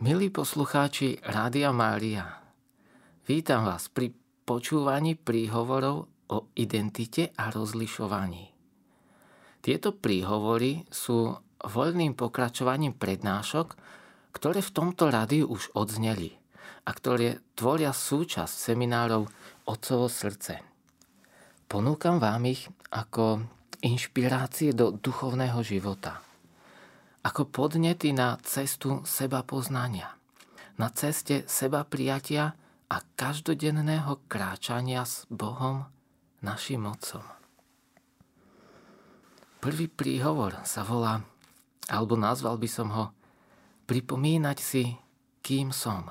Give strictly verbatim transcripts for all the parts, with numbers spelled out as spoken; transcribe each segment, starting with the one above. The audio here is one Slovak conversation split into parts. Milí poslucháči Rádia Mária, vítam vás pri počúvaní príhovorov o identite a rozlišovaní. Tieto príhovory sú voľným pokračovaním prednášok, ktoré v tomto rádiu už odzneli a ktoré tvoria súčasť seminárov Otcovo srdce. Ponúkam vám ich ako inšpirácie do duchovného života, ako podnety na cestu sebapoznania, na ceste sebaprijatia a každodenného kráčania s Bohom, našim Otcom. Prvý príhovor sa volá, alebo nazval by som ho, pripomínať si, kým som.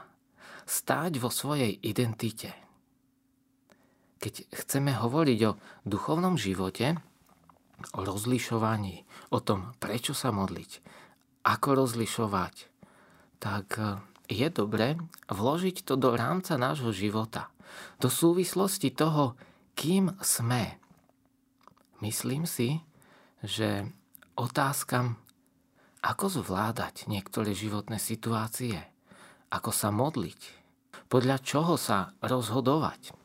Stáť vo svojej identite. Keď chceme hovoriť o duchovnom živote, o rozlišovaní, o tom, prečo sa modliť, ako rozlišovať, tak je dobré vložiť to do rámca nášho života, do súvislosti toho, kým sme. Myslím si, že otázkam, ako zvládať niektoré životné situácie, ako sa modliť, podľa čoho sa rozhodovať,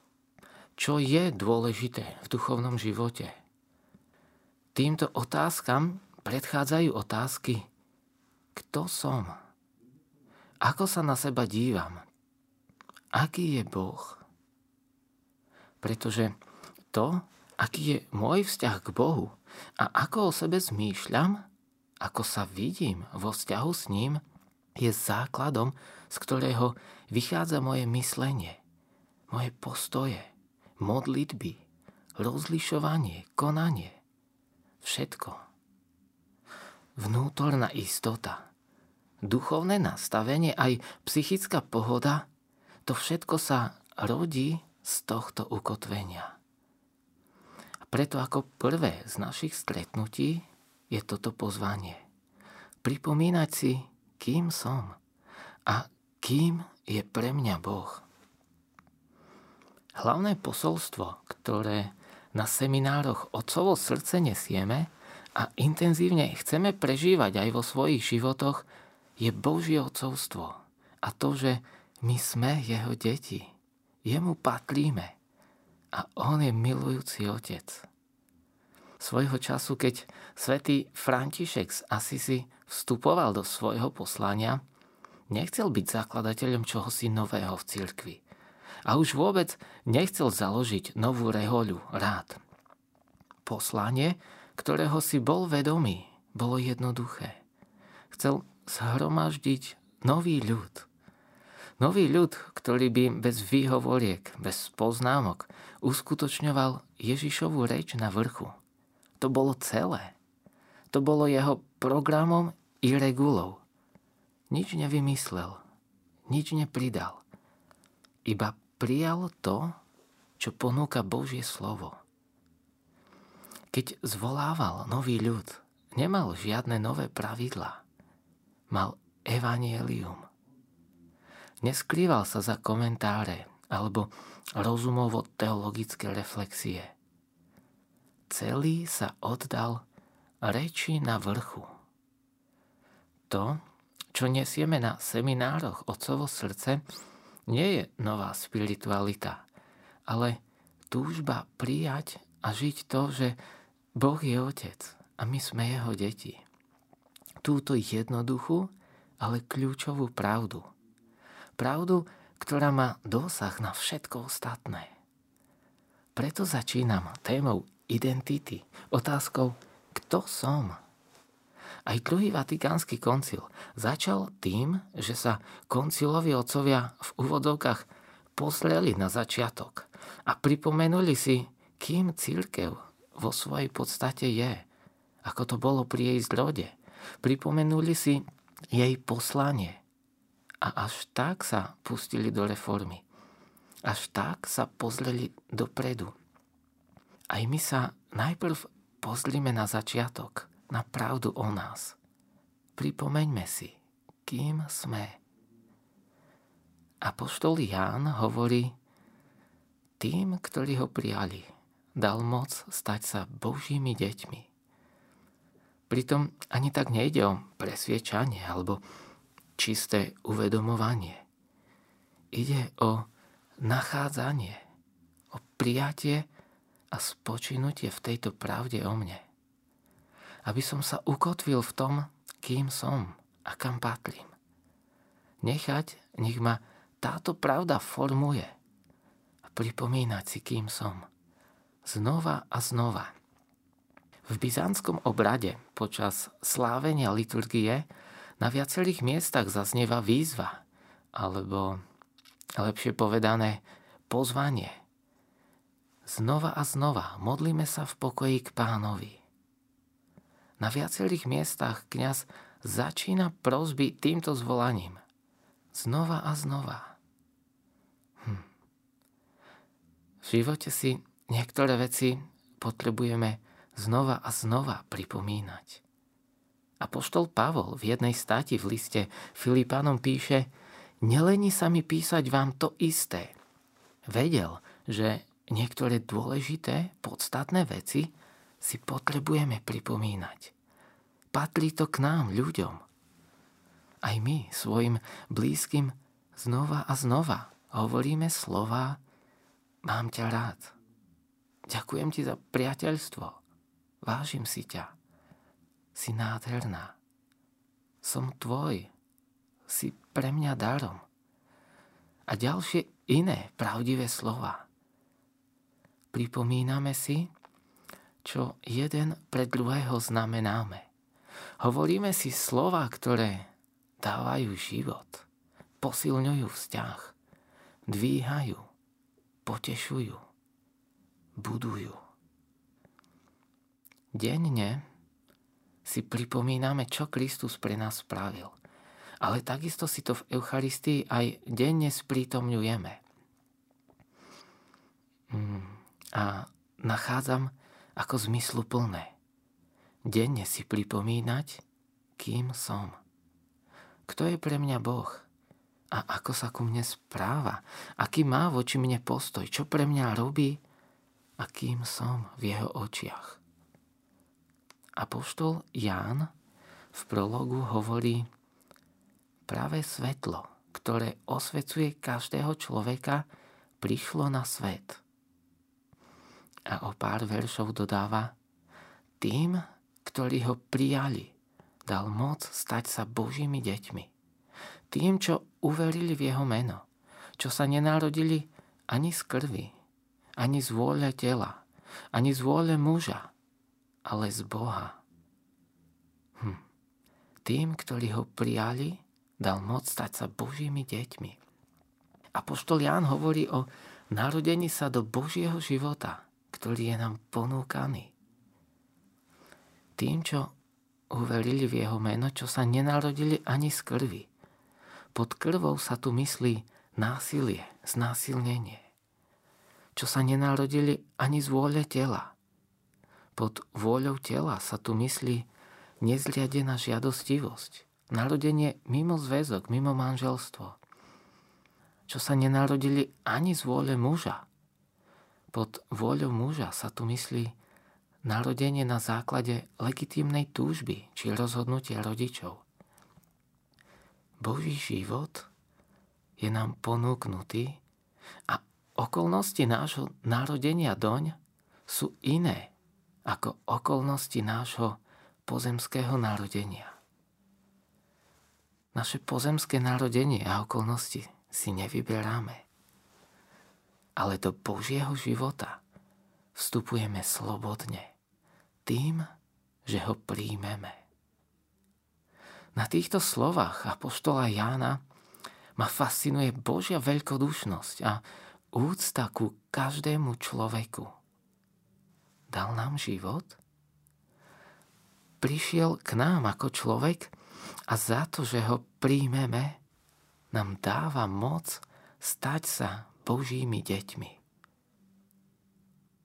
čo je dôležité v duchovnom živote. Týmto otázkam predchádzajú otázky, kto som, ako sa na seba dívam, aký je Boh. Pretože to, aký je môj vzťah k Bohu a ako o sebe zmýšľam, ako sa vidím vo vzťahu s ním, je základom, z ktorého vychádza moje myslenie, moje postoje, modlitby, rozlišovanie, konanie. Všetko. Vnútorná istota, duchovné nastavenie, aj psychická pohoda, to všetko sa rodí z tohto ukotvenia. A preto ako prvé z našich stretnutí je toto pozvanie. Pripomínať si, kým som a kým je pre mňa Boh. Hlavné posolstvo, ktoré na seminároch Otcovo srdce nesieme a intenzívne chceme prežívať aj vo svojich životoch, je Božie otcovstvo a to, že my sme jeho deti. Jemu patríme a on je milujúci otec. Svojho času, keď svätý František z Assisi vstupoval do svojho poslania, nechcel byť zakladateľom čohosi nového v cirkvi. A už vôbec nechcel založiť novú rehoľu rád. Poslanie, ktorého si bol vedomý, bolo jednoduché. Chcel zhromaždiť nový ľud. Nový ľud, ktorý by bez výhovoriek, bez poznámok uskutočňoval Ježišovu reč na vrchu. To bolo celé. To bolo jeho programom i regulou. Nič nevymyslel, nič nepridal. Iba prijal to, čo ponúka Božie slovo. Keď zvolával nový ľud, nemal žiadne nové pravidlá. Mal evanjelium. Neskrýval sa za komentáre alebo rozumovo-teologické reflexie. Celý sa oddal reči na vrchu. To, čo nesieme na seminároch Otcovo srdce, nie je nová spiritualita, ale túžba prijať a žiť to, že Boh je otec a my sme jeho deti. Túto jednoduchú, ale kľúčovú pravdu. Pravdu, ktorá má dosah na všetko ostatné. Preto začínam témou identity, otázkou, kto som. Aj druhý Vatikánsky koncil začal tým, že sa konciloví otcovia v úvodovkách pozreli na začiatok a pripomenuli si, kým cirkev vo svojej podstate je, ako to bolo pri jej zrode. Pripomenuli si jej poslanie a až tak sa pustili do reformy. Až tak sa pozreli dopredu. Aj my sa najprv pozrime na začiatok, na pravdu o nás. Pripomeňme si, kým sme. Apoštol Ján hovorí, tým, ktorí ho prijali, dal moc stať sa Božími deťmi. Pritom ani tak nejde o presviečanie alebo čisté uvedomovanie. Ide o nachádzanie, o prijatie a spočinutie v tejto pravde o mne. Aby som sa ukotvil v tom, kým som a kam patrím. Nechať, nech ma táto pravda formuje a pripomínať si, kým som. Znova a znova. V byzantskom obrade počas slávenia liturgie na viacerých miestach zaznieva výzva, alebo lepšie povedané pozvanie. Znova a znova modlíme sa v pokoji k Pánovi. Na viacerých miestach kňaz začína prosby týmto zvolaním. Znova a znova. Hm. V živote si niektoré veci potrebujeme znova a znova pripomínať. Apoštol Pavol v jednej státi v liste Filipánom píše: "Nelení sa mi písať vám to isté." Vedel, že niektoré dôležité, podstatné veci si potrebujeme pripomínať. Patrí to k nám, ľuďom. Aj my, svojim blízkym, znova a znova hovoríme slová: "Mám ťa rád. Ďakujem ti za priateľstvo. Vážim si ťa. Si nádherná. Som tvoj. Si pre mňa darom." A ďalšie iné pravdivé slova. Pripomíname si, čo jeden pre druhého znamenáme. Hovoríme si slova, ktoré dávajú život, posilňujú vzťah, dvíhajú, potešujú, budujú. Denne si pripomíname, čo Kristus pre nás spravil. Ale takisto si to v Eucharistii aj denne sprítomňujeme. A nachádzam ako zmysluplné denne si pripomínať, kým som. Kto je pre mňa Boh? A ako sa ku mne správa? Aký má voči mne postoj? Čo pre mňa robí? A kým som v jeho očiach? Apoštol Ján v prológu hovorí: "Práve svetlo, ktoré osvecuje každého človeka, prišlo na svet." A o pár veršov dodáva: "Tým, ktorí ho prijali, dal moc stať sa Božími deťmi. Tým, čo uverili v jeho meno, čo sa nenarodili ani z krvi, ani z vôle tela, ani z vôle muža, ale z Boha." Hm. Tým, ktorí ho prijali, dal moc stať sa Božími deťmi. Apoštol Ján hovorí o narodení sa do Božieho života, ktorý je nám ponúkaný. Tým, čo uverili v jeho meno, čo sa nenarodili ani z krvi. Pod krvou sa tu myslí násilie, znásilnenie. Čo sa nenarodili ani z vôle tela. Pod vôľou tela sa tu myslí nezriadená žiadostivosť, narodenie mimo zväzok, mimo manželstvo. Čo sa nenarodili ani z vôle muža. Pod vôľou muža sa tu myslí narodenie na základe legitímnej túžby či rozhodnutia rodičov. Boží život je nám ponúknutý a okolnosti nášho narodenia doň sú iné ako okolnosti nášho pozemského narodenia. Naše pozemské narodenie a okolnosti si nevyberáme. Ale do Božieho života vstupujeme slobodne, tým, že ho príjmeme. Na týchto slovách apoštola Jána ma fascinuje Božia veľkodušnosť a úcta ku každému človeku. Dal nám život? Prišiel k nám ako človek a za to, že ho príjmeme, nám dáva moc stať sa Božími deťmi.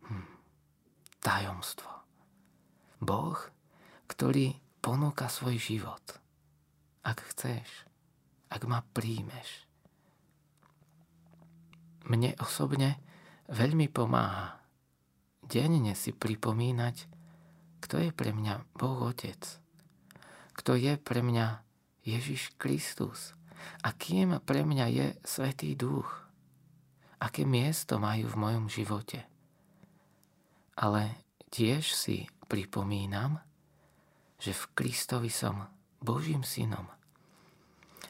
Hm. Tajomstvo. Boh, ktorý ponúka svoj život. Ak chceš, ak ma príjmeš. Mne osobne veľmi pomáha denne si pripomínať, kto je pre mňa Boh Otec, kto je pre mňa Ježiš Kristus a kým pre mňa je Svätý Duch. Aké miesto majú v mojom živote. Ale tiež si pripomínam, že v Kristovi som Božím synom.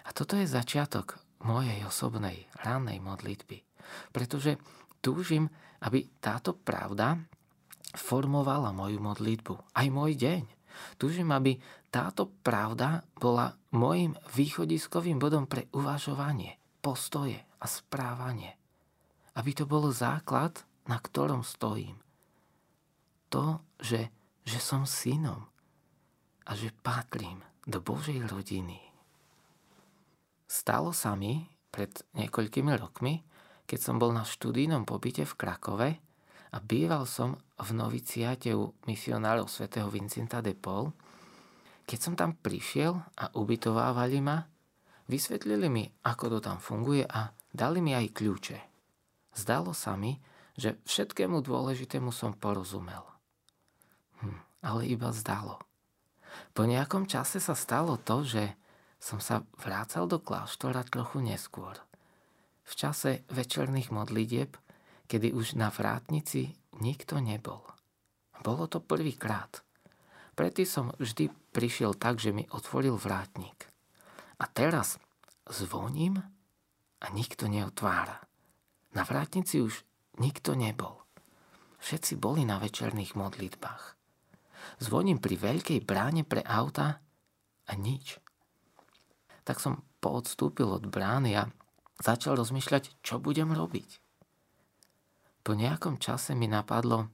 A toto je začiatok mojej osobnej rannej modlitby, pretože túžim, aby táto pravda formovala moju modlitbu, aj môj deň. Túžim, aby táto pravda bola mojim východiskovým bodom pre uvažovanie, postoje a správanie. Aby to bol základ, na ktorom stojím. To, že, že som synom a že patrím do Božej rodiny. Stalo sa mi pred niekoľkými rokmi, keď som bol na študijnom pobyte v Krakove a býval som v noviciáte u misionárov svätého Vincenta de Paul. Keď som tam prišiel a ubytovávali ma, vysvetlili mi, ako to tam funguje a dali mi aj kľúče. Zdalo sa mi, že všetkému dôležitému som porozumel. Hm, ale iba zdalo. Po nejakom čase sa stalo to, že som sa vrácal do kláštora trochu neskôr. V čase večerných modlitieb, kedy už na vrátnici nikto nebol. Bolo to prvýkrát. Predtým som vždy prišiel tak, že mi otvoril vrátnik. A teraz zvoním a nikto neotvára. Na vrátnici už nikto nebol. Všetci boli na večerných modlitbách. Zvoním pri veľkej bráne pre auta a nič. Tak som poodstúpil od brány a začal rozmýšľať, čo budem robiť. Po nejakom čase mi napadlo,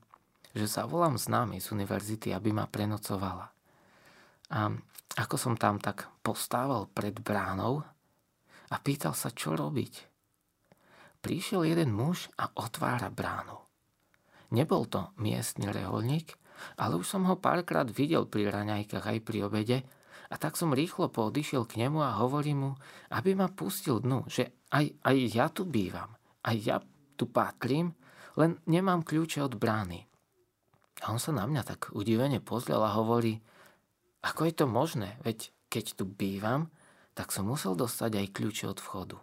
že zavolám známy z univerzity, aby ma prenocovala. A ako som tam tak postával pred bránou a pýtal sa, čo robiť. Prišiel jeden muž a otvára bránu. Nebol to miestny reholník, ale už som ho párkrát videl pri raňajkách aj pri obede a tak som rýchlo poodišiel k nemu a hovorím mu, aby ma pustil dnu, že aj, aj ja tu bývam, aj ja tu patrím, len nemám kľúče od brány. A on sa na mňa tak udivene pozrel a hovorí, ako je to možné, veď keď tu bývam, tak som musel dostať aj kľúče od vchodu.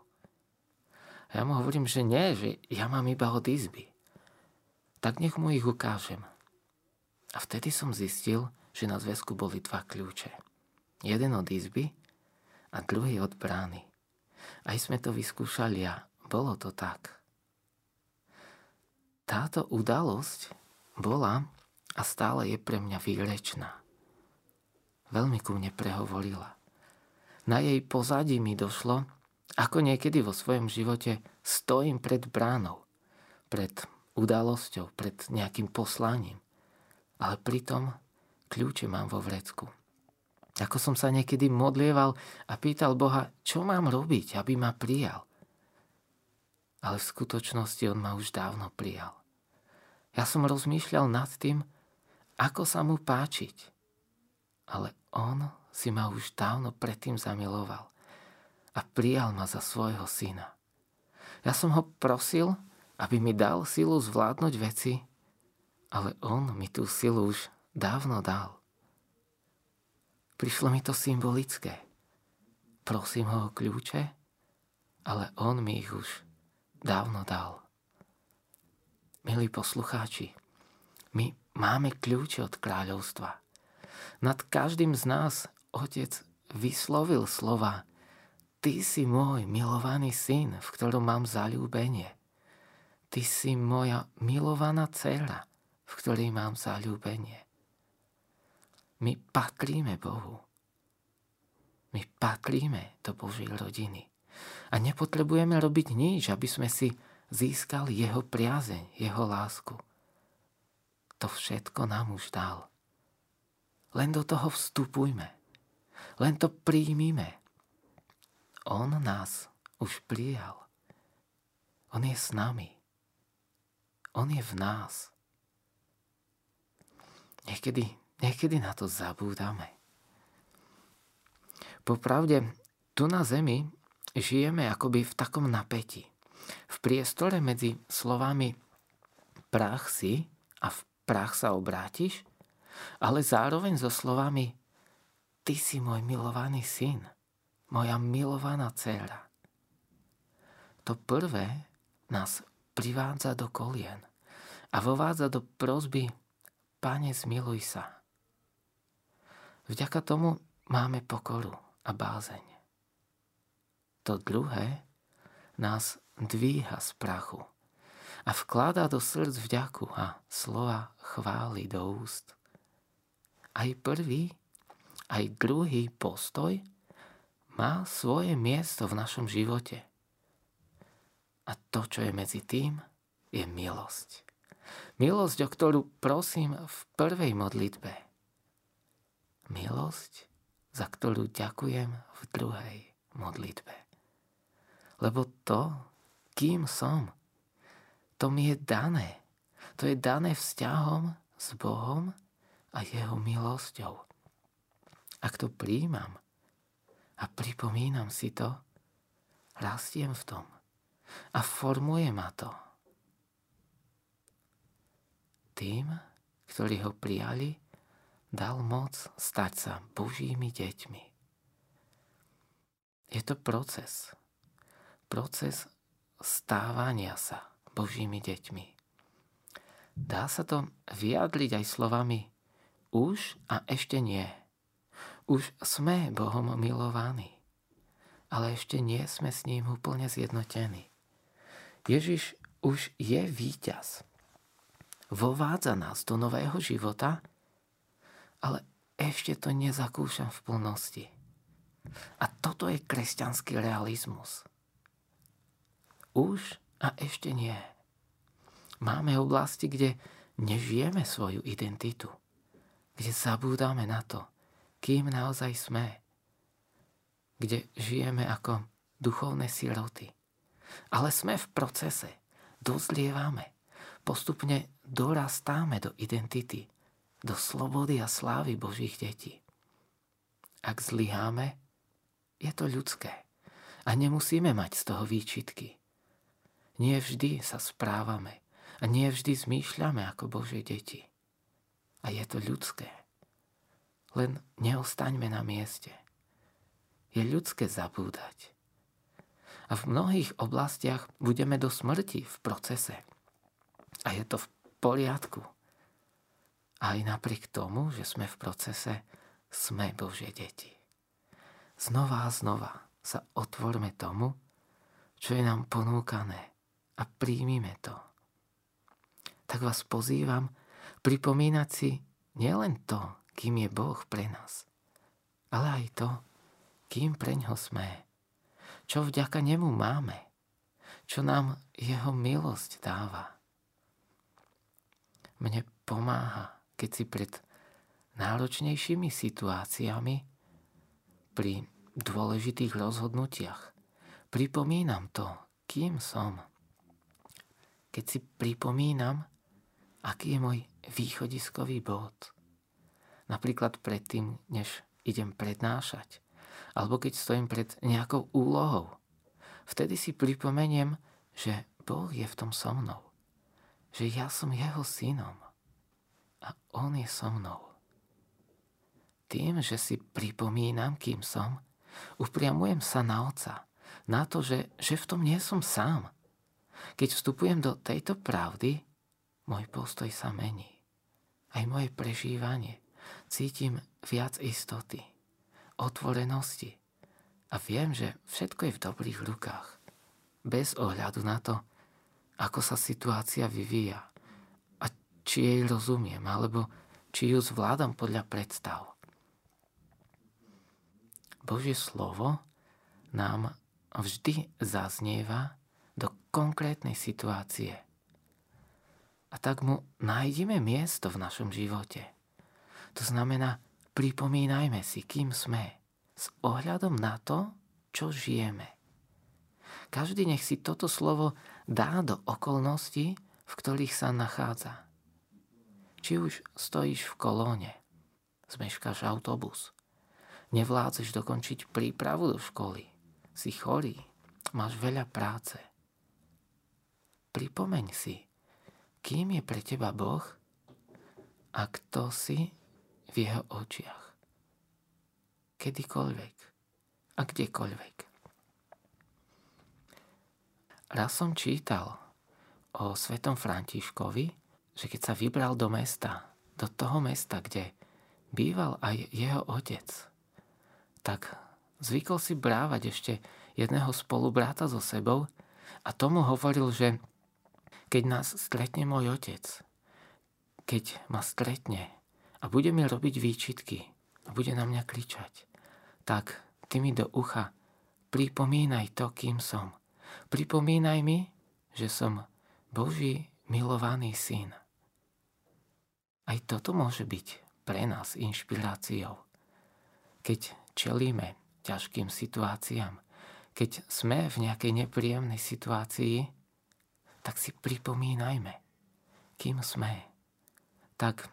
Ja mu hovorím, že nie, že ja mám iba od izby. Tak nech mu ich ukážem. A vtedy som zistil, že na zväzku boli dva kľúče. Jeden od izby a druhý od brány. Aj sme to vyskúšali a bolo to tak. Táto udalosť bola a stále je pre mňa výrečná. Veľmi ku mne prehovorila. Na jej pozadí mi došlo, ako niekedy vo svojom živote stojím pred bránou, pred udalosťou, pred nejakým poslaním, ale pritom kľúče mám vo vrecku. Ako som sa niekedy modlieval a pýtal Boha, čo mám robiť, aby ma prijal. Ale v skutočnosti on ma už dávno prijal. Ja som rozmýšľal nad tým, ako sa mu páčiť, ale on si ma už dávno predtým zamiloval. A prijal ma za svojho syna. Ja som ho prosil, aby mi dal silu zvládnuť veci, ale on mi tú silu už dávno dal. Prišlo mi to symbolické. Prosím ho o kľúče, ale on mi ich už dávno dal. Milí poslucháči, my máme kľúče od kráľovstva. Nad každým z nás Otec vyslovil slova: Ty si môj milovaný syn, v ktorom mám zaľúbenie. Ty si moja milovaná dcéra, v ktorej mám zaľúbenie. My patríme Bohu. My patríme do Božej rodiny. A nepotrebujeme robiť nič, aby sme si získali jeho priazeň, jeho lásku. To všetko nám už dal. Len do toho vstupujme. Len to príjmime. On nás už prijal. On je s nami. On je v nás. Niekedy, niekedy na to zabúdame. Popravde, tu na zemi žijeme akoby v takom napätí. V priestore medzi slovami prach si a v prach sa obrátiš, ale zároveň so slovami ty si môj milovaný syn. moja milovaná dcéra. To prvé nás privádza do kolien a vovádza do prosby: Pane, zmiluj sa. Vďaka tomu máme pokoru a bázeň. To druhé nás dvíha z prachu a vkladá do srdc vďaku a slova chvály do úst. Aj prvý, aj druhý postoj má svoje miesto v našom živote. A to, čo je medzi tým, je milosť. Milosť, o ktorú prosím v prvej modlitbe. Milosť, za ktorú ďakujem v druhej modlitbe. Lebo to, kým som, to mi je dané. To je dané vzťahom s Bohom a jeho milosťou. Ak to prijímam a pripomínam si to, rastiem v tom a formuje ma to. Tým, ktorí ho prijali, dal moc stať sa Božími deťmi. Je to proces. Proces stávania sa Božími deťmi. Dá sa to vyjadriť aj slovami už a ešte nie. Už sme Bohom milovaní, ale ešte nie sme s ním úplne zjednotení. Ježiš už je víťaz. Vovádza nás do nového života, ale ešte to nezakúšam v plnosti. A toto je kresťanský realizmus. Už a ešte nie. Máme oblasti, kde nežijeme svoju identitu, kde zabúdame na to, kým naozaj sme, kde žijeme ako duchovné siroty. Ale sme v procese, dozlievame, postupne dorastáme do identity, do slobody a slávy Božích detí. Ak zlyháme, je to ľudské a nemusíme mať z toho výčitky. Nie vždy sa správame a nie vždy zmýšľame ako Božie deti. A je to ľudské. Len neostaňme na mieste. Je ľudské zabúdať. A v mnohých oblastiach budeme do smrti v procese. A je to v poriadku. Aj napriek tomu, že sme v procese, sme Božie deti. Znova a znova sa otvorme tomu, čo je nám ponúkané a príjmime to. Tak vás pozývam pripomínať si nielen to, kým je Boh pre nás, ale aj to, kým preňho sme, čo vďaka nemu máme, čo nám jeho milosť dáva. Mne pomáha, keď si pred náročnejšími situáciami pri dôležitých rozhodnutiach pripomínam to, kým som. Keď si pripomínam, aký je môj východiskový bod. Napríklad predtým, než idem prednášať, alebo keď stojím pred nejakou úlohou. Vtedy si pripomeniem, že Boh je v tom so mnou. Že ja som jeho synom a on je so mnou. Tým, že si pripomínam, kým som, upriamujem sa na Otca, na to, že, že v tom nie som sám. Keď vstupujem do tejto pravdy, môj postoj sa mení. Aj moje prežívanie. Cítim viac istoty, otvorenosti a viem, že všetko je v dobrých rukách. Bez ohľadu na to, ako sa situácia vyvíja a či jej rozumiem, alebo či ju zvládam podľa predstav. Božie slovo nám vždy zaznieva do konkrétnej situácie. A tak mu nájdeme miesto v našom živote. To znamená, pripomínajme si, kým sme, s ohľadom na to, čo žijeme. Každý nech si toto slovo dá do okolností, v ktorých sa nachádza. Či už stojíš v kolóne, zmeškáš autobus, nevládzeš dokončiť prípravu do školy, si chorý, máš veľa práce. Pripomeň si, kým je pre teba Boh a kto si v jeho očiach. Kedykoľvek a a kdekoľvek. Raz som čítal o svätom Františkovi, že keď sa vybral do mesta, do toho mesta, kde býval aj jeho otec, tak zvykol si brávať ešte jedného spolubráta so sebou a tomu hovoril, že keď nás stretne môj otec, keď ma stretne a bude mi robiť výčitky a bude na mňa kričať, tak ty mi do ucha pripomínaj to, kým som. Pripomínaj mi, že som Boží milovaný syn. Aj toto môže byť pre nás inšpiráciou. Keď čelíme ťažkým situáciám, keď sme v nejakej nepríjemnej situácii, tak si pripomínajme, kým sme. Tak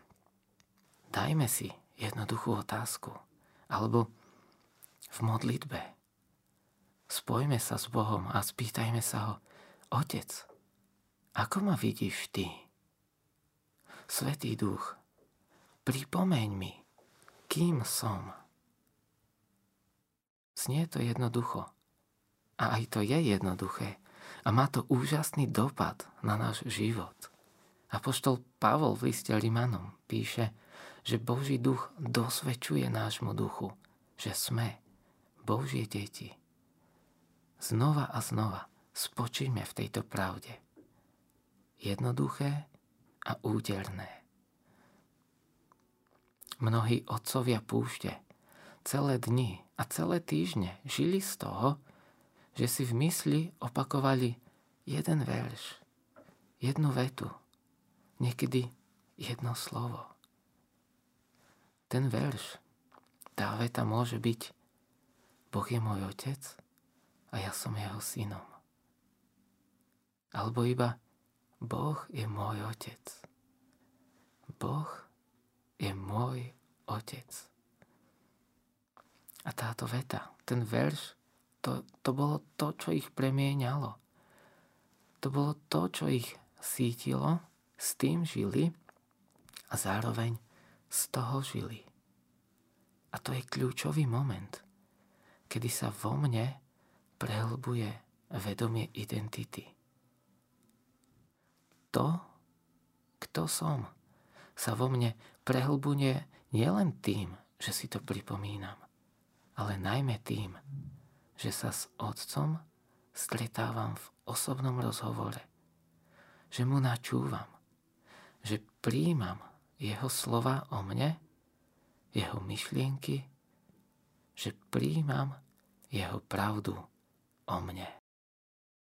dajme si jednoduchú otázku alebo v modlitbe. Spojme sa s Bohom a spýtajme sa ho: Otec, ako ma vidíš ty? Svätý Duch, pripomeň mi, kým som. Znie to jednoducho. A aj to je jednoduché. A má to úžasný dopad na náš život. Apoštol Pavol v liste Rimánom píše, že Boží duch dosvedčuje nášmu duchu, že sme Božie deti. Znova a znova spočíme v tejto pravde. Jednoduché a úderné. Mnohí otcovia púšte celé dni a celé týždne žili z toho, že si v mysli opakovali jeden verš, jednu vetu, niekedy jedno slovo. Ten verš, tá veta môže byť: Boh je môj otec a ja som jeho synom. Alebo iba: Boh je môj otec. Boh je môj otec. A táto veta, ten verš, to, to bolo to, čo ich premieňalo. To bolo to, čo ich sítilo, s tým žili a zároveň z toho žili. A to je kľúčový moment, kedy sa vo mne prehlbuje vedomie identity. To, kto som, sa vo mne prehlbuje nielen tým, že si to pripomínam, ale najmä tým, že sa s Otcom stretávam v osobnom rozhovore, že mu načúvam, že prijímam jeho slova o mne, jeho myšlienky, že prijímam jeho pravdu o mne.